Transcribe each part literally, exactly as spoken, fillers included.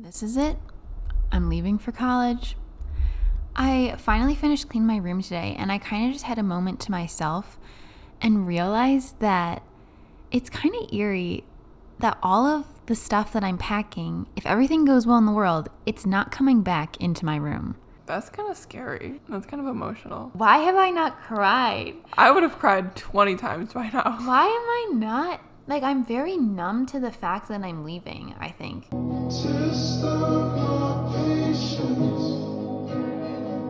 this is it. I'm leaving for college. I finally finished cleaning my room today, and I kind of just had a moment to myself and realized that it's kind of eerie that all of the stuff that I'm packing, if everything goes well in the world, it's not coming back into my room. That's kind of scary. That's kind of emotional. Why have I not cried? I would have cried twenty times by now. Why am I not? Like, I'm very numb to the fact that I'm leaving, I think. Test of my patience.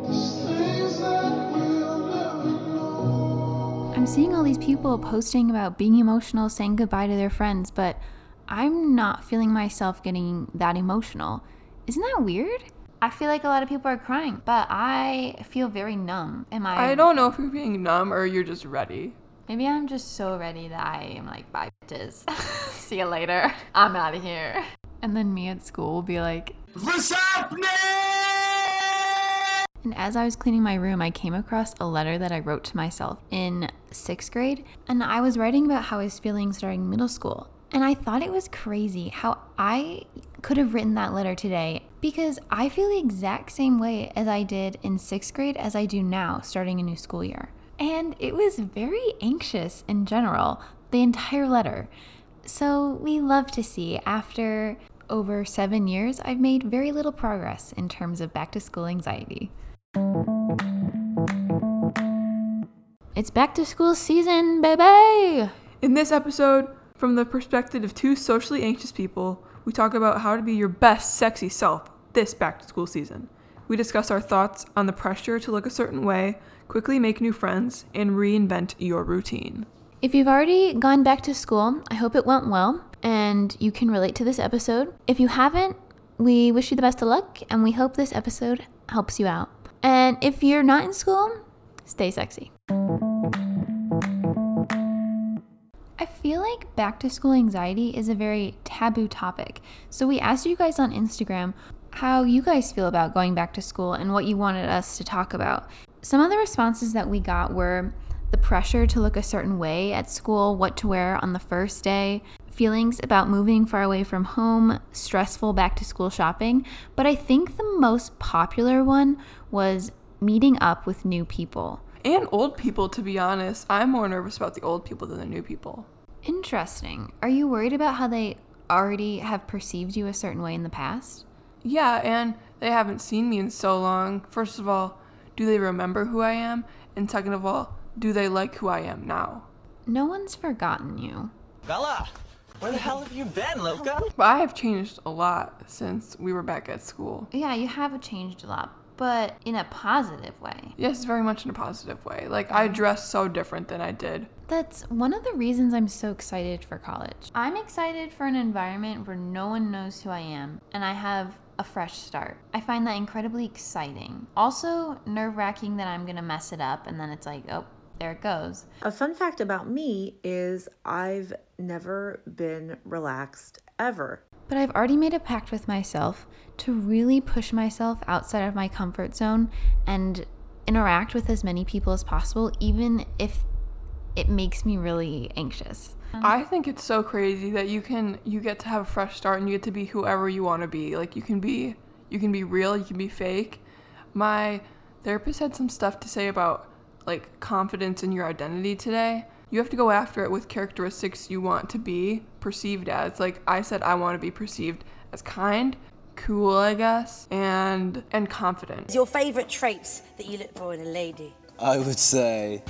There's things that we'll never know. I'm seeing all these people posting about being emotional, saying goodbye to their friends, but I'm not feeling myself getting that emotional. Isn't that weird? I feel like a lot of people are crying, but I feel very numb. Am I? I don't know if you're being numb or you're just ready. Maybe I'm just so ready that I am like, bye, bitches. See you later. I'm out of here. And then me at school will be like, what's up, man? And as I was cleaning my room, I came across a letter that I wrote to myself in sixth grade. And I was writing about how I was feeling starting middle school. And I thought it was crazy how I could have written that letter today, because I feel the exact same way as I did in sixth grade as I do now starting a new school year. And it was very anxious in general, the entire letter. So we love to see after over seven years, I've made very little progress in terms of back to school anxiety. It's back to school season, baby! In this episode, from the perspective of two socially anxious people, we talk about how to be your best sexy self this back to school season. We discuss our thoughts on the pressure to look a certain way, quickly make new friends, and reinvent your routine. If you've already gone back to school, I hope it went well and you can relate to this episode. If you haven't, we wish you the best of luck and we hope this episode helps you out. And if you're not in school, stay sexy. I feel like back to school anxiety is a very taboo topic. So we asked you guys on Instagram how you guys feel about going back to school and what you wanted us to talk about. Some of the responses that we got were the pressure to look a certain way at school, what to wear on the first day, feelings about moving far away from home, stressful back to school shopping. But I think the most popular one was meeting up with new people. And old people, to be honest. I'm more nervous about the old people than the new people. Interesting. Are you worried about how they already have perceived you a certain way in the past? Yeah, and they haven't seen me in so long. First of all, do they remember who I am? And second of all, do they like who I am now? No one's forgotten you. Bella, where the hell have you been, Luca? But I have changed a lot since we were back at school. Yeah, you have changed a lot, but in a positive way. Yes, very much in a positive way. Like, I dress so different than I did. That's one of the reasons I'm so excited for college. I'm excited for an environment where no one knows who I am, and I have a fresh start. I find that incredibly exciting. Also nerve-wracking that I'm gonna mess it up, and then it's like, oh, there it goes. A fun fact about me is I've never been relaxed ever. But I've already made a pact with myself to really push myself outside of my comfort zone and interact with as many people as possible, even if it makes me really anxious. I think it's so crazy that you can you get to have a fresh start and you get to be whoever you want to be. Like, you can be you can be real, you can be fake. My therapist had some stuff to say about, like, confidence in your identity today. You have to go after it with characteristics you want to be perceived as. Like, I said, I want to be perceived as kind, cool, I guess, and and confident. Your favorite traits that you look for in a lady? I would say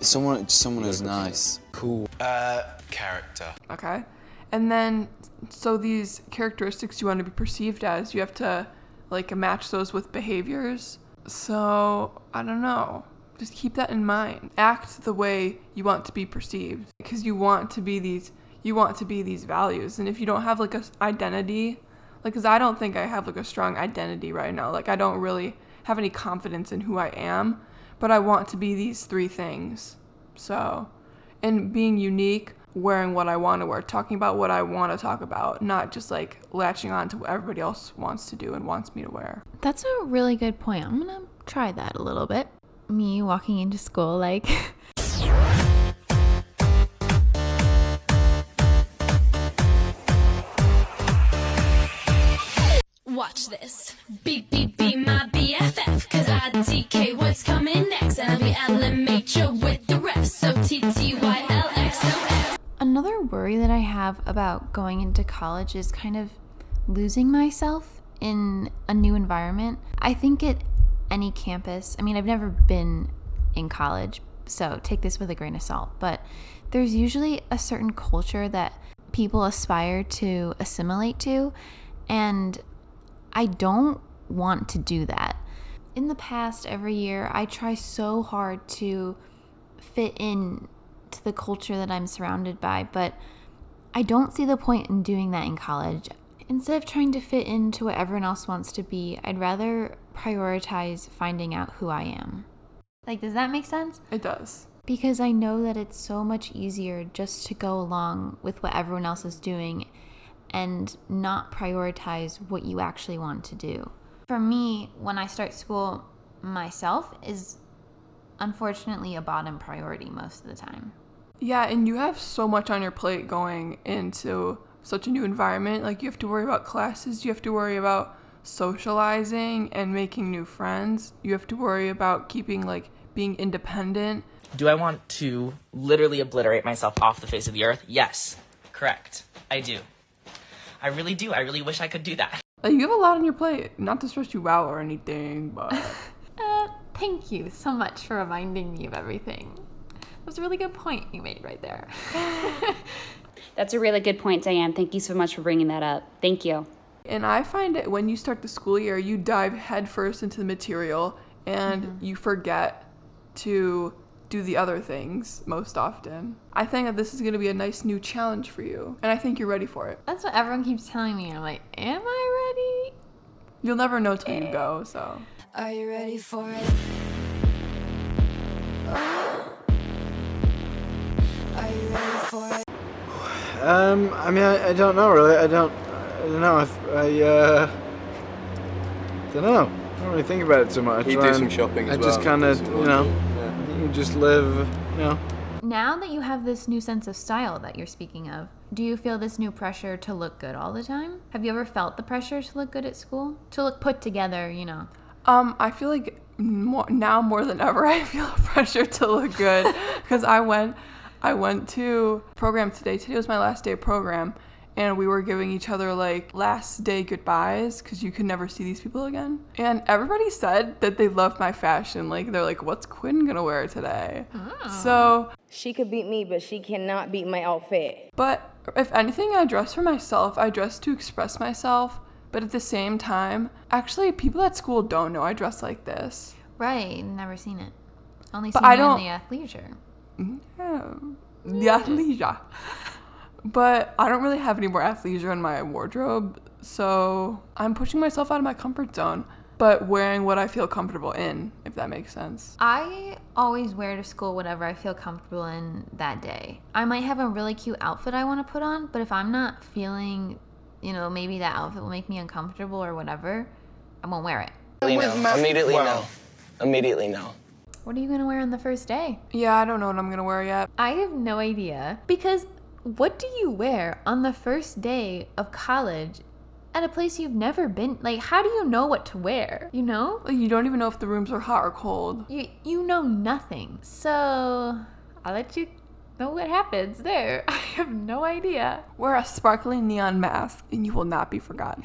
someone someone who's nice, cool, uh, character. Okay. And then, so these characteristics you want to be perceived as, you have to, like, match those with behaviors. So, I don't know. Just keep that in mind. Act the way you want to be perceived, because you want to be these you want to be these values. And if you don't have, like, a identity, like, because I don't think I have, like, a strong identity right now. Like, I don't really have any confidence in who I am, but I want to be these three things. So, and being unique, wearing what I want to wear, talking about what I want to talk about, not just, like, latching on to what everybody else wants to do and wants me to wear. That's a really good point. I'm gonna try that a little bit. Me walking into school like Watch this. Beep, beep, be my B F F. Cause I D K what's coming next. And I'll be L M H O with the reps. So T T Y L X O X. Another worry that I have about going into college is kind of losing myself in a new environment. I think at any campus, I mean, I've never been in college, so take this with a grain of salt, but there's usually a certain culture that people aspire to assimilate to, and I don't want to do that. In the past, every year, I try so hard to fit in to the culture that I'm surrounded by, but I don't see the point in doing that in college. Instead of trying to fit into what everyone else wants to be, I'd rather prioritize finding out who I am. Like, does that make sense? It does. Because I know that it's so much easier just to go along with what everyone else is doing and not prioritize what you actually want to do. For me, when I start school, myself is unfortunately a bottom priority most of the time. Yeah, and you have so much on your plate going into such a new environment. Like, you have to worry about classes, you have to worry about socializing and making new friends, you have to worry about keeping, like, being independent. Do I want to literally obliterate myself off the face of the earth? Yes, correct, I do. I really do, I really wish I could do that. Like, you have a lot on your plate, not to stress you out or anything, but... uh, thank you so much for reminding me of everything. That was a really good point you made right there. That's a really good point, Diane. Thank you so much for bringing that up. Thank you. And I find that when you start the school year, you dive headfirst into the material and mm-hmm. you forget to do the other things most often. I think that this is going to be a nice new challenge for you, and I think you're ready for it. That's what everyone keeps telling me. I'm like, am I ready? You'll never know till eh. you go, so. Are you ready for it? Oh. Are you ready for it? Um, I mean, I, I don't know, really. I don't, I don't know. If I, uh, don't know. I don't really think about it so much. You do some shopping as well. I just kind of, you know, yeah. you just live, you know. Now that you have this new sense of style that you're speaking of, do you feel this new pressure to look good all the time? Have you ever felt the pressure to look good at school? To look put together, you know? Um, I feel like more, now more than ever I feel pressure to look good because I went... I went to program today. Today was my last day of program, and we were giving each other, like, last day goodbyes because you could never see these people again. And everybody said that they loved my fashion. Like, they're like, what's Quinn gonna wear today? Oh. So she could beat me, but she cannot beat my outfit. But if anything, I dress for myself. I dress to express myself. But at the same time, actually, people at school don't know I dress like this. Right. Never seen it. Only seen it in the athleisure. Yeah, the athleisure. But I don't really have any more athleisure in my wardrobe, so I'm pushing myself out of my comfort zone, but wearing what I feel comfortable in, if that makes sense. I always wear to school whatever I feel comfortable in that day. I might have a really cute outfit I want to put on, but if I'm not feeling, you know, maybe that outfit will make me uncomfortable or whatever, I won't wear it. Immediately no. Immediately wow. no. Immediately no. What are you going to wear on the first day? Yeah, I don't know what I'm going to wear yet. I have no idea. Because what do you wear on the first day of college at a place you've never been? Like, how do you know what to wear? You know? You don't even know if the rooms are hot or cold. You, you know nothing. So I'll let you know what happens there. I have no idea. Wear a sparkling neon mask and you will not be forgotten.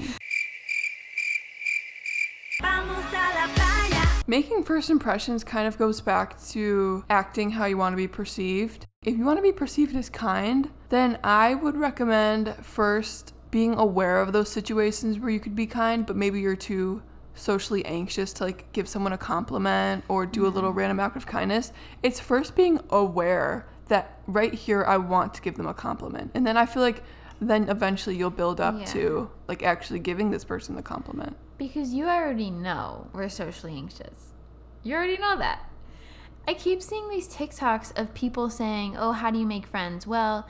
Making first impressions kind of goes back to acting how you want to be perceived. If you want to be perceived as kind, then I would recommend first being aware of those situations where you could be kind, but maybe you're too socially anxious to, like, give someone a compliment or do a little random act of kindness. It's first being aware that right here I want to give them a compliment. And then I feel like then eventually you'll build up yeah. to, like, actually giving this person the compliment. Because you already know we're socially anxious. You already know that. I keep seeing these TikToks of people saying, oh, how do you make friends? Well,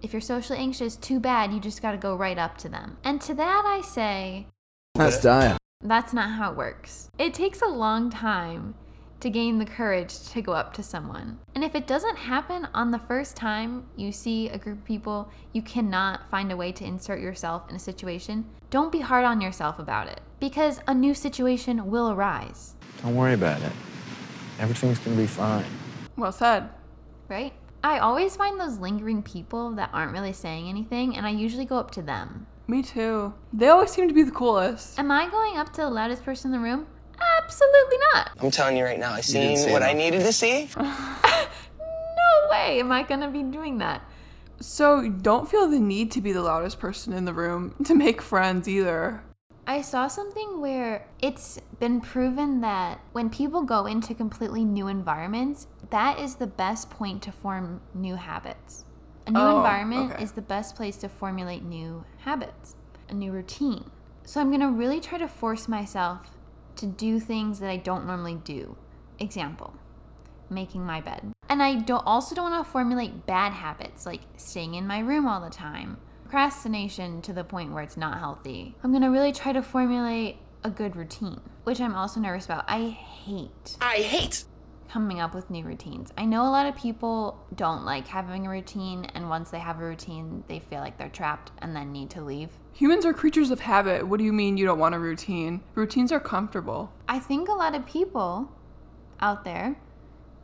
if you're socially anxious, too bad. You just got to go right up to them. And to that I say... That's dire. That's not how it works. It takes a long time to gain the courage to go up to someone. And if it doesn't happen on the first time you see a group of people, you cannot find a way to insert yourself in a situation, don't be hard on yourself about it, because a new situation will arise. Don't worry about it. Everything's gonna be fine. Well said. Right? I always find those lingering people that aren't really saying anything, and I usually go up to them. Me too. They always seem to be the coolest. Am I going up to the loudest person in the room? Absolutely not. I'm telling you right now, I seen see what that. I needed to see. No way am I gonna be doing that. So don't feel the need to be the loudest person in the room to make friends either. I saw something where it's been proven that when people go into completely new environments, that is the best point to form new habits. A new oh, environment okay. is the best place to formulate new habits, a new routine. So I'm gonna really try to force myself to do things that I don't normally do. Example, making my bed. And I don't, also don't want to formulate bad habits, like staying in my room all the time, procrastination to the point where it's not healthy. I'm gonna really try to formulate a good routine, which I'm also nervous about. I hate. I hate! Coming up with new routines. I know a lot of people don't like having a routine, and once they have a routine, they feel like they're trapped and then need to leave. Humans are creatures of habit. What do you mean you don't want a routine? Routines are comfortable. I think a lot of people out there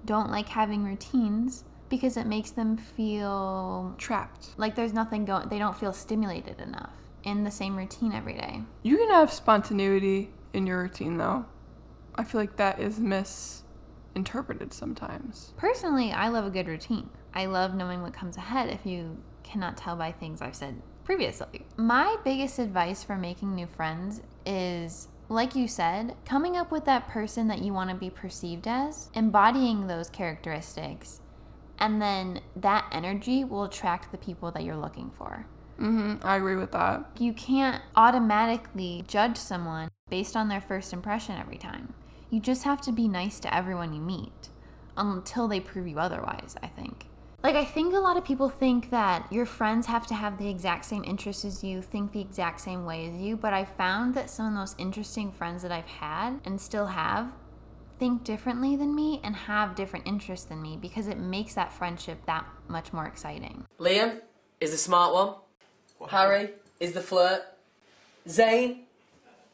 don't like having routines because it makes them feel trapped. Like there's nothing going, they don't feel stimulated enough in the same routine every day. You can have spontaneity in your routine though. I feel like that is misinterpreted sometimes. Personally, I love a good routine. I love knowing what comes ahead, if you cannot tell by things I've said previously. My biggest advice for making new friends is, like you said, coming up with that person that you want to be perceived as, embodying those characteristics, and then that energy will attract the people that you're looking for. Mm-hmm. I agree with that. You can't automatically judge someone based on their first impression every time. You just have to be nice to everyone you meet until they prove you otherwise, I think. Like, I think a lot of people think that your friends have to have the exact same interests as you, think the exact same way as you, but I found that some of the most interesting friends that I've had and still have think differently than me and have different interests than me, because it makes that friendship that much more exciting. Liam is the smart one. Wow. Harry is the flirt. Zane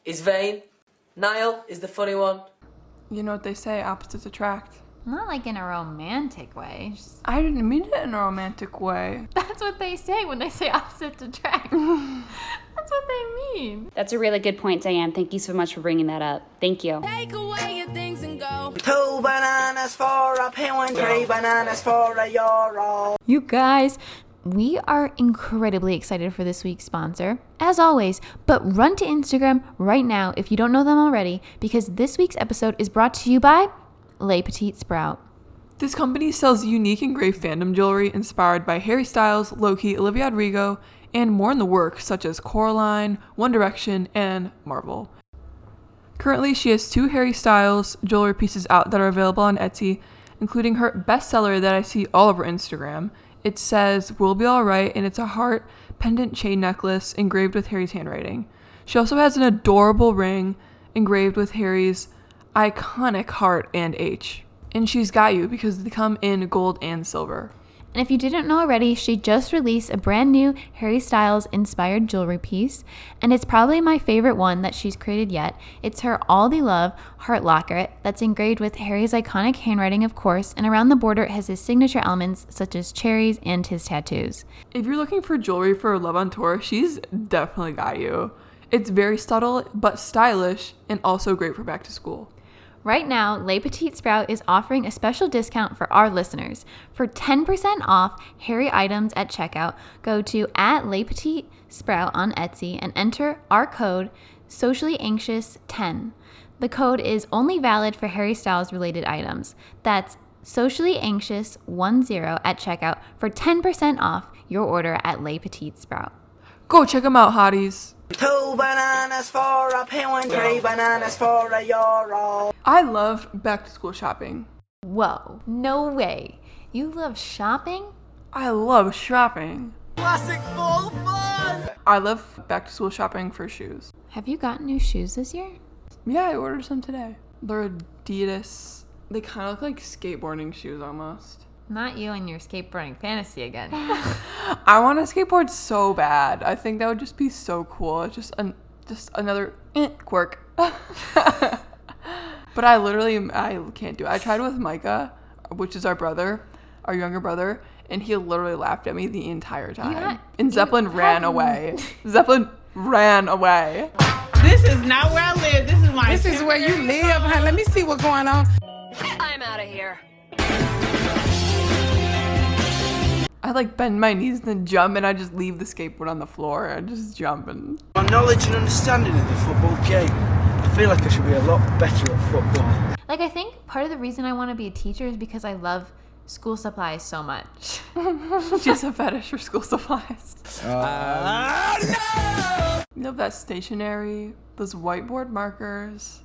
is vain. Niall is the funny one. You know what they say, opposites attract. Not like in a romantic way. Just... I didn't mean it in a romantic way. That's what they say when they say opposites attract. That's what they mean. That's a really good point, Diane. Thank you so much for bringing that up. Thank you. Take away your things and go. Two bananas for a penguin, three bananas for a euro. You guys, we are incredibly excited for this week's sponsor, as always, but run to Instagram right now if you don't know them already, because this week's episode is brought to you by Les Petits Sprout. This company sells unique engraved fandom jewelry inspired by Harry Styles, Loki, Olivia Rodrigo, and more in the works, such as Coraline, One Direction, and Marvel. Currently, she has two Harry Styles jewelry pieces out that are available on Etsy, including her bestseller that I see all over Instagram. It says, "We'll be all right," and it's a heart pendant chain necklace engraved with Harry's handwriting. She also has an adorable ring engraved with Harry's iconic heart and H. And she's got you, because they come in gold and silver. And if you didn't know already, she just released a brand new Harry Styles inspired jewelry piece, and it's probably my favorite one that she's created yet. It's her All the Love heart locket that's engraved with Harry's iconic handwriting, of course, and around the border it has his signature elements such as cherries and his tattoos. If you're looking for jewelry for Love on Tour, she's definitely got you. It's very subtle but stylish, and also great for back to school. Right now, Les Petits Sprout is offering a special discount for our listeners. For ten percent off Harry items at checkout, go to at Les Petits Sprout on Etsy and enter our code socially anxious ten. The code is only valid for Harry Styles related items. That's socially anxious ten at checkout for ten percent off your order at Les Petits Sprout. Go check them out, hotties. Two bananas for a penguin, three bananas for a euro. I love back to school shopping. Whoa, no way. You love shopping? I love shopping. Classic full fun. I love back to school shopping for shoes. Have you gotten new shoes this year? Yeah, I ordered some today. They're Adidas They kind of look like skateboarding shoes almost. Not you and your skateboarding fantasy again. I want to skateboard so bad. I think that would just be so cool. It's just an, just another eh, quirk. But I literally, I can't do it. I tried with Micah, which is our brother, our younger brother, and he literally laughed at me the entire time. Had, and Zeppelin ran away. Zeppelin ran away. This is not where I live. This is my. This is where you live, honey. Let me see what's going on. I'm out of here. I like bend my knees and then jump, and I just leave the skateboard on the floor. I just jump and. My knowledge and understanding of the football game, I feel like I should be a lot better at football. Like, I think part of the reason I want to be a teacher is because I love school supplies so much. She's a fetish for school supplies. Uh, uh, no! You know that stationery, those whiteboard markers.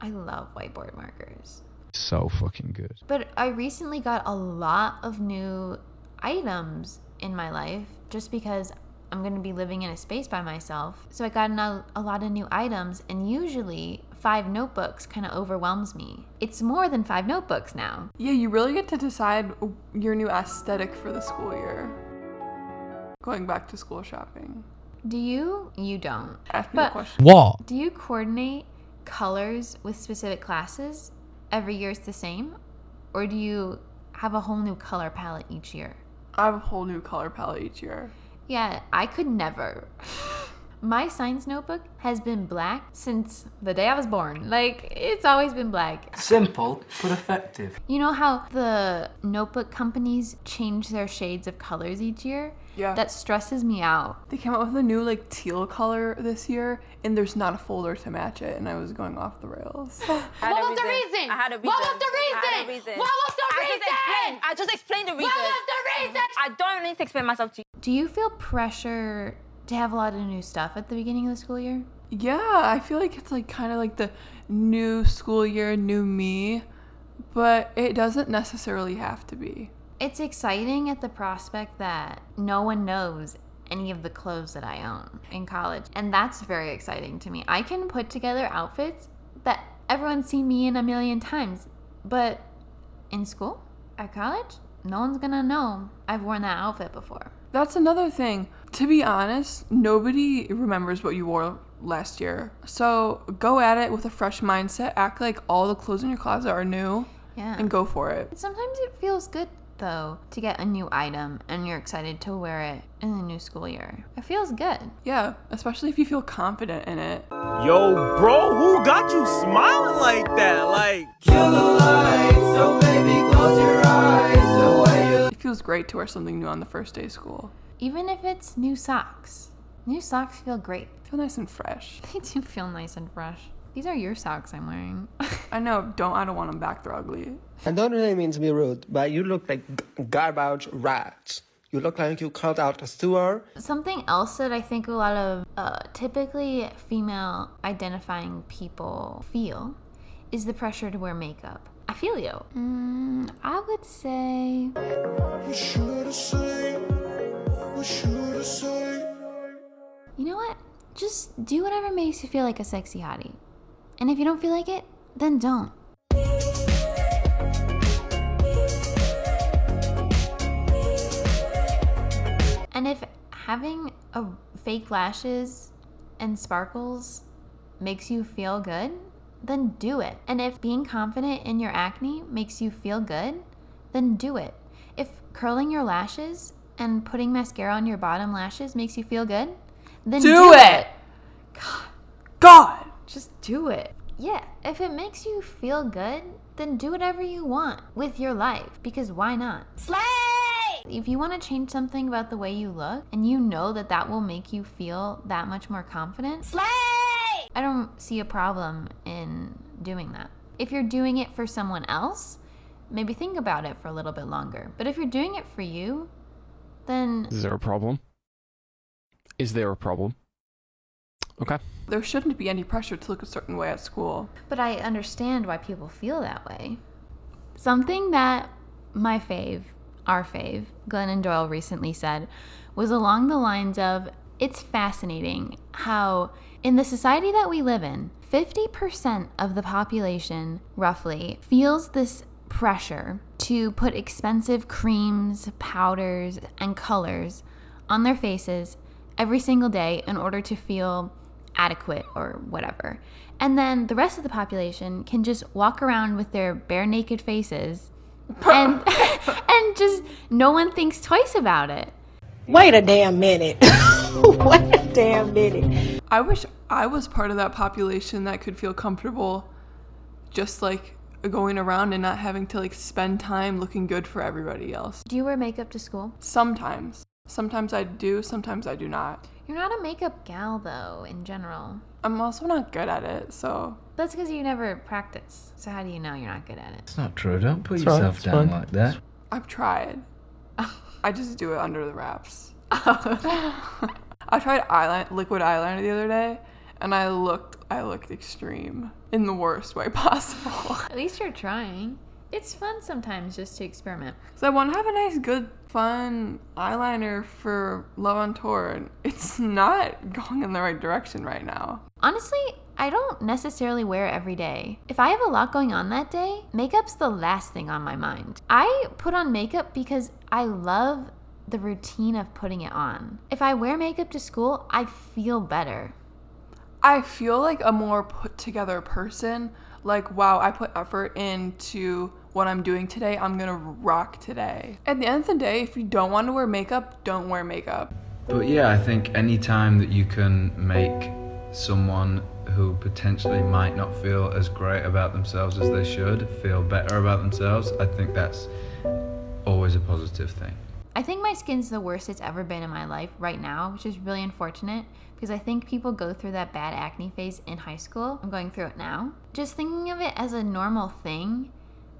I love whiteboard markers. So fucking good. But I recently got a lot of new items in my life just because I'm going to be living in a space by myself. So I got a, a lot of new items, and usually five notebooks kind of overwhelms me. It's more than five notebooks now. Yeah, you really get to decide your new aesthetic for the school year. Going back to school shopping. Do you? You don't. Ask me the question. What? Do you coordinate colors with specific classes? Every year it's the same? Or do you have a whole new color palette each year? I have a whole new color palette each year. Yeah, I could never. My science notebook has been black since the day I was born. Like, it's always been black. Simple, but effective. You know how the notebook companies change their shades of colors each year? Yeah. That stresses me out. They came out with a new, like, teal color this year, and there's not a folder to match it, and I was going off the rails. What was the reason? I had a reason. What was the reason? reason? What was the I reason? Just I just explained the reason. What was the reason? I don't need to explain myself to you. Do you feel pressure to have a lot of new stuff at the beginning of the school year? Yeah, I feel like it's, like, kind of like the new school year, new me, but it doesn't necessarily have to be. It's exciting at the prospect that no one knows any of the clothes that I own in college. And that's very exciting to me. I can put together outfits that everyone's seen me in a million times. But in school, at college, no one's gonna know I've worn that outfit before. That's another thing. To be honest, nobody remembers what you wore last year. So go at it with a fresh mindset. Act like all the clothes in your closet are new. Yeah. And go for it. Sometimes it feels good, though, to get a new item and you're excited to wear it in the new school year. It feels good. Yeah, especially if you feel confident in it. Yo, bro, who got you smiling like that? Like, kill the lights, so baby, close your eyes. The way you... It feels great to wear something new on the first day of school. Even if it's new socks. New socks feel great. Feel nice and fresh. They do feel nice and fresh. These are your socks I'm wearing. I know. Don't. I don't want them back. They're ugly. I don't really mean to be rude, but you look like garbage rats. You look like you called out a sewer. Something else that I think a lot of uh, typically female identifying people feel is the pressure to wear makeup. I feel you. Mm, I would say... What should I say? What should I say? You know what? Just do whatever makes you feel like a sexy hottie. And if you don't feel like it, then don't. And if having a fake lashes and sparkles makes you feel good, then do it. And if being confident in your acne makes you feel good, then do it. If curling your lashes and putting mascara on your bottom lashes makes you feel good, then do, do it. it. God. God. Just do it. Yeah, if it makes you feel good, then do whatever you want with your life, because why not? Slay! If you want to change something about the way you look, and you know that that will make you feel that much more confident, slay! I don't see a problem in doing that. If you're doing it for someone else, maybe think about it for a little bit longer. But if you're doing it for you, then... Is there a problem? Is there a problem? Okay. There shouldn't be any pressure to look a certain way at school. But I understand why people feel that way. Something that my fave, our fave, Glennon Doyle recently said was along the lines of, It's fascinating how in the society that we live in, fifty percent of the population roughly feels this pressure to put expensive creams, powders, and colors on their faces every single day in order to feel adequate or whatever. And then the rest of the population can just walk around with their bare naked faces and and just no one thinks twice about it. Wait a damn minute. Wait a damn minute. I wish I was part of that population that could feel comfortable just like going around and not having to like spend time looking good for everybody else. Do you wear makeup to school? Sometimes. Sometimes I do, sometimes I do not. You're not a makeup gal though, in general. I'm also not good at it, so. That's because you never practice. So how do you know you're not good at it? It's not true. Don't put it's yourself right. down fun. Like that. I've tried. I just do it under the wraps. I tried eyeliner, liquid eyeliner the other day, and I looked I looked extreme in the worst way possible. At least you're trying. It's fun sometimes just to experiment. So I want to have a nice, good, fun eyeliner for Love on Tour, and it's not going in the right direction right now. Honestly, I don't necessarily wear it every day. If I have a lot going on that day, makeup's the last thing on my mind. I put on makeup because I love the routine of putting it on. If I wear makeup to school, I feel better. I feel like a more put-together person. Like, wow, I put effort into what I'm doing today. I'm gonna rock today. At the end of the day, if you don't want to wear makeup, don't wear makeup. But yeah, I think any time that you can make someone who potentially might not feel as great about themselves as they should feel better about themselves, I think that's always a positive thing. I think my skin's the worst it's ever been in my life right now, which is really unfortunate because I think people go through that bad acne phase in high school. I'm going through it now. Just thinking of it as a normal thing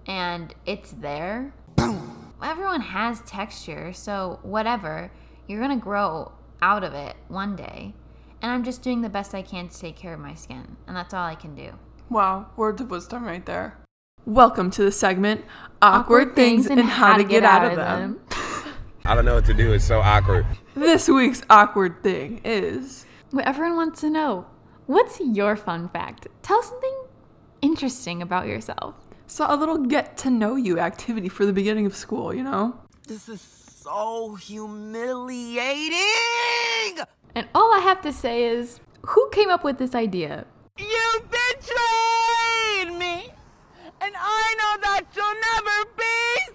and it's there. Boom. Everyone has texture, so whatever. You're going to grow out of it one day. And I'm just doing the best I can to take care of my skin. And that's all I can do. Wow, words of wisdom right there. Welcome to the segment, Awkward, awkward Things, things and, and How, how to Get, get out, out of Them. them. I don't know what to do. It's so awkward. This week's awkward thing is... What everyone wants to know. What's your fun fact? Tell something interesting about yourself. So a little get-to-know-you activity for the beginning of school, you know? This is so humiliating! And all I have to say is, who came up with this idea? You betrayed me! And I know that you'll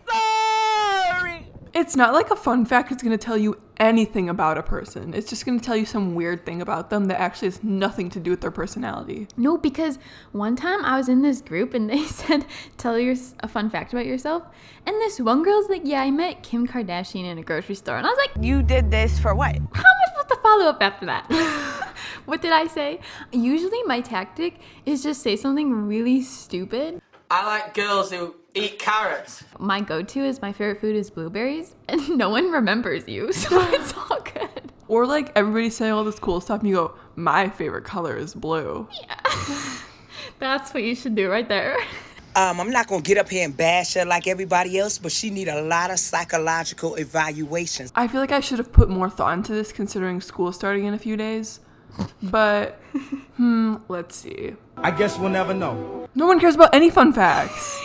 never be sorry! It's not like a fun fact that's going to tell you anything about a person. It's just going to tell you some weird thing about them that actually has nothing to do with their personality. No, because one time I was in this group and they said, tell your a fun fact about yourself. And this one girl's like, yeah, I met Kim Kardashian in a grocery store. And I was like, you did this for what? How am I supposed to follow up after that? What did I say? Usually my tactic is just say something really stupid. I like girls who... eat carrots. My go-to is my favorite food is blueberries, and no one remembers you, so it's all good. Or like everybody's saying all this cool stuff, and you go, my favorite color is blue. Yeah. That's what you should do right there. Um, I'm not going to get up here and bash her like everybody else, but she need a lot of psychological evaluations. I feel like I should have put more thought into this considering school's starting in a few days, but hmm, let's see. I guess we'll never know. No one cares about any fun facts.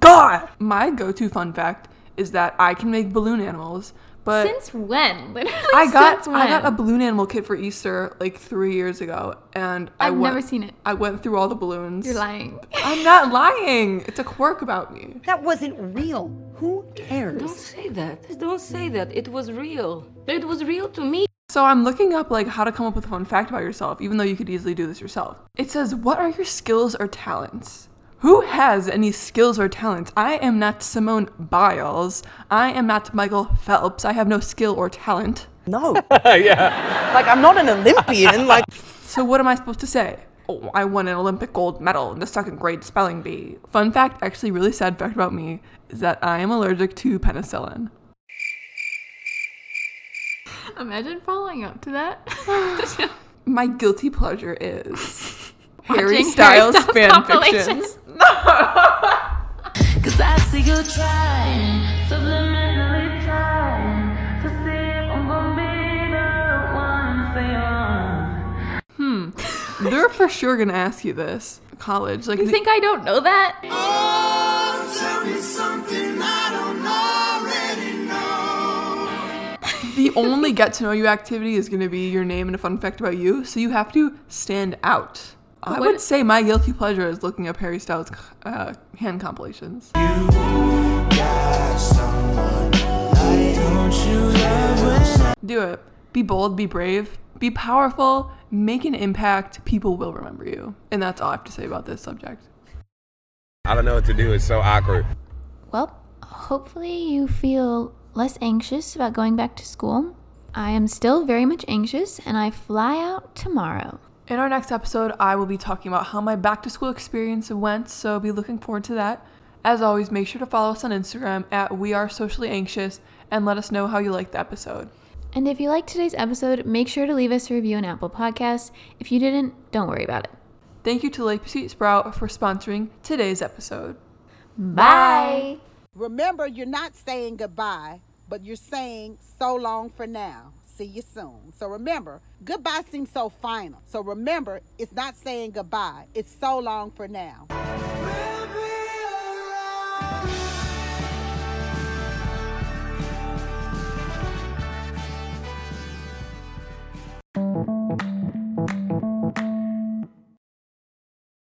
God! My go-to fun fact is that I can make balloon animals, but... Since when? Literally I got, since when? I got a balloon animal kit for Easter, like, three years ago, and I I've went, never seen it. I went through all the balloons. You're lying. I'm not lying. It's a quirk about me. That wasn't real. Who cares? Don't say that. Don't say that. It was real. It was real to me. So I'm looking up, like, how to come up with a fun fact about yourself, even though you could easily do this yourself. It says, what are your skills or talents? Who has any skills or talents? I am not Simone Biles. I am not Michael Phelps. I have no skill or talent. No. Yeah. Like, I'm not an Olympian. Like. So what am I supposed to say? Oh, I won an Olympic gold medal in the second grade spelling bee. Fun fact, actually really sad fact about me, is that I am allergic to penicillin. Imagine following up to that. My guilty pleasure is... Harry Styles, Harry Styles fan fictions. No. Cause I see you trying, subliminally trying to see if I'm gonna be the one. for sure gonna ask you this. College, like, you think I don't know that? Oh, tell me something I don't already know. The only get to know you activity is gonna be your name and a fun fact about you, so you have to stand out. I what? would say my guilty pleasure is looking up Harry Styles uh, hand compilations. You got someone like, don't you love when I- Do it. Be bold, be brave, be powerful, make an impact. People will remember you. And that's all I have to say about this subject. I don't know what to do. It's so awkward. Well, hopefully you feel less anxious about going back to school. I am still very much anxious, and I fly out tomorrow. In our next episode, I will be talking about how my back-to-school experience went, so be looking forward to that. As always, make sure to follow us on Instagram at wearesociallyanxious and let us know how you liked the episode. And if you liked today's episode, make sure to leave us a review on Apple Podcasts. If you didn't, don't worry about it. Thank you to Les Petits Sprout for sponsoring today's episode. Bye! Remember, you're not saying goodbye, but you're saying so long for now. See you soon. So remember, goodbye seems so final. So remember, it's not saying goodbye. It's so long for now.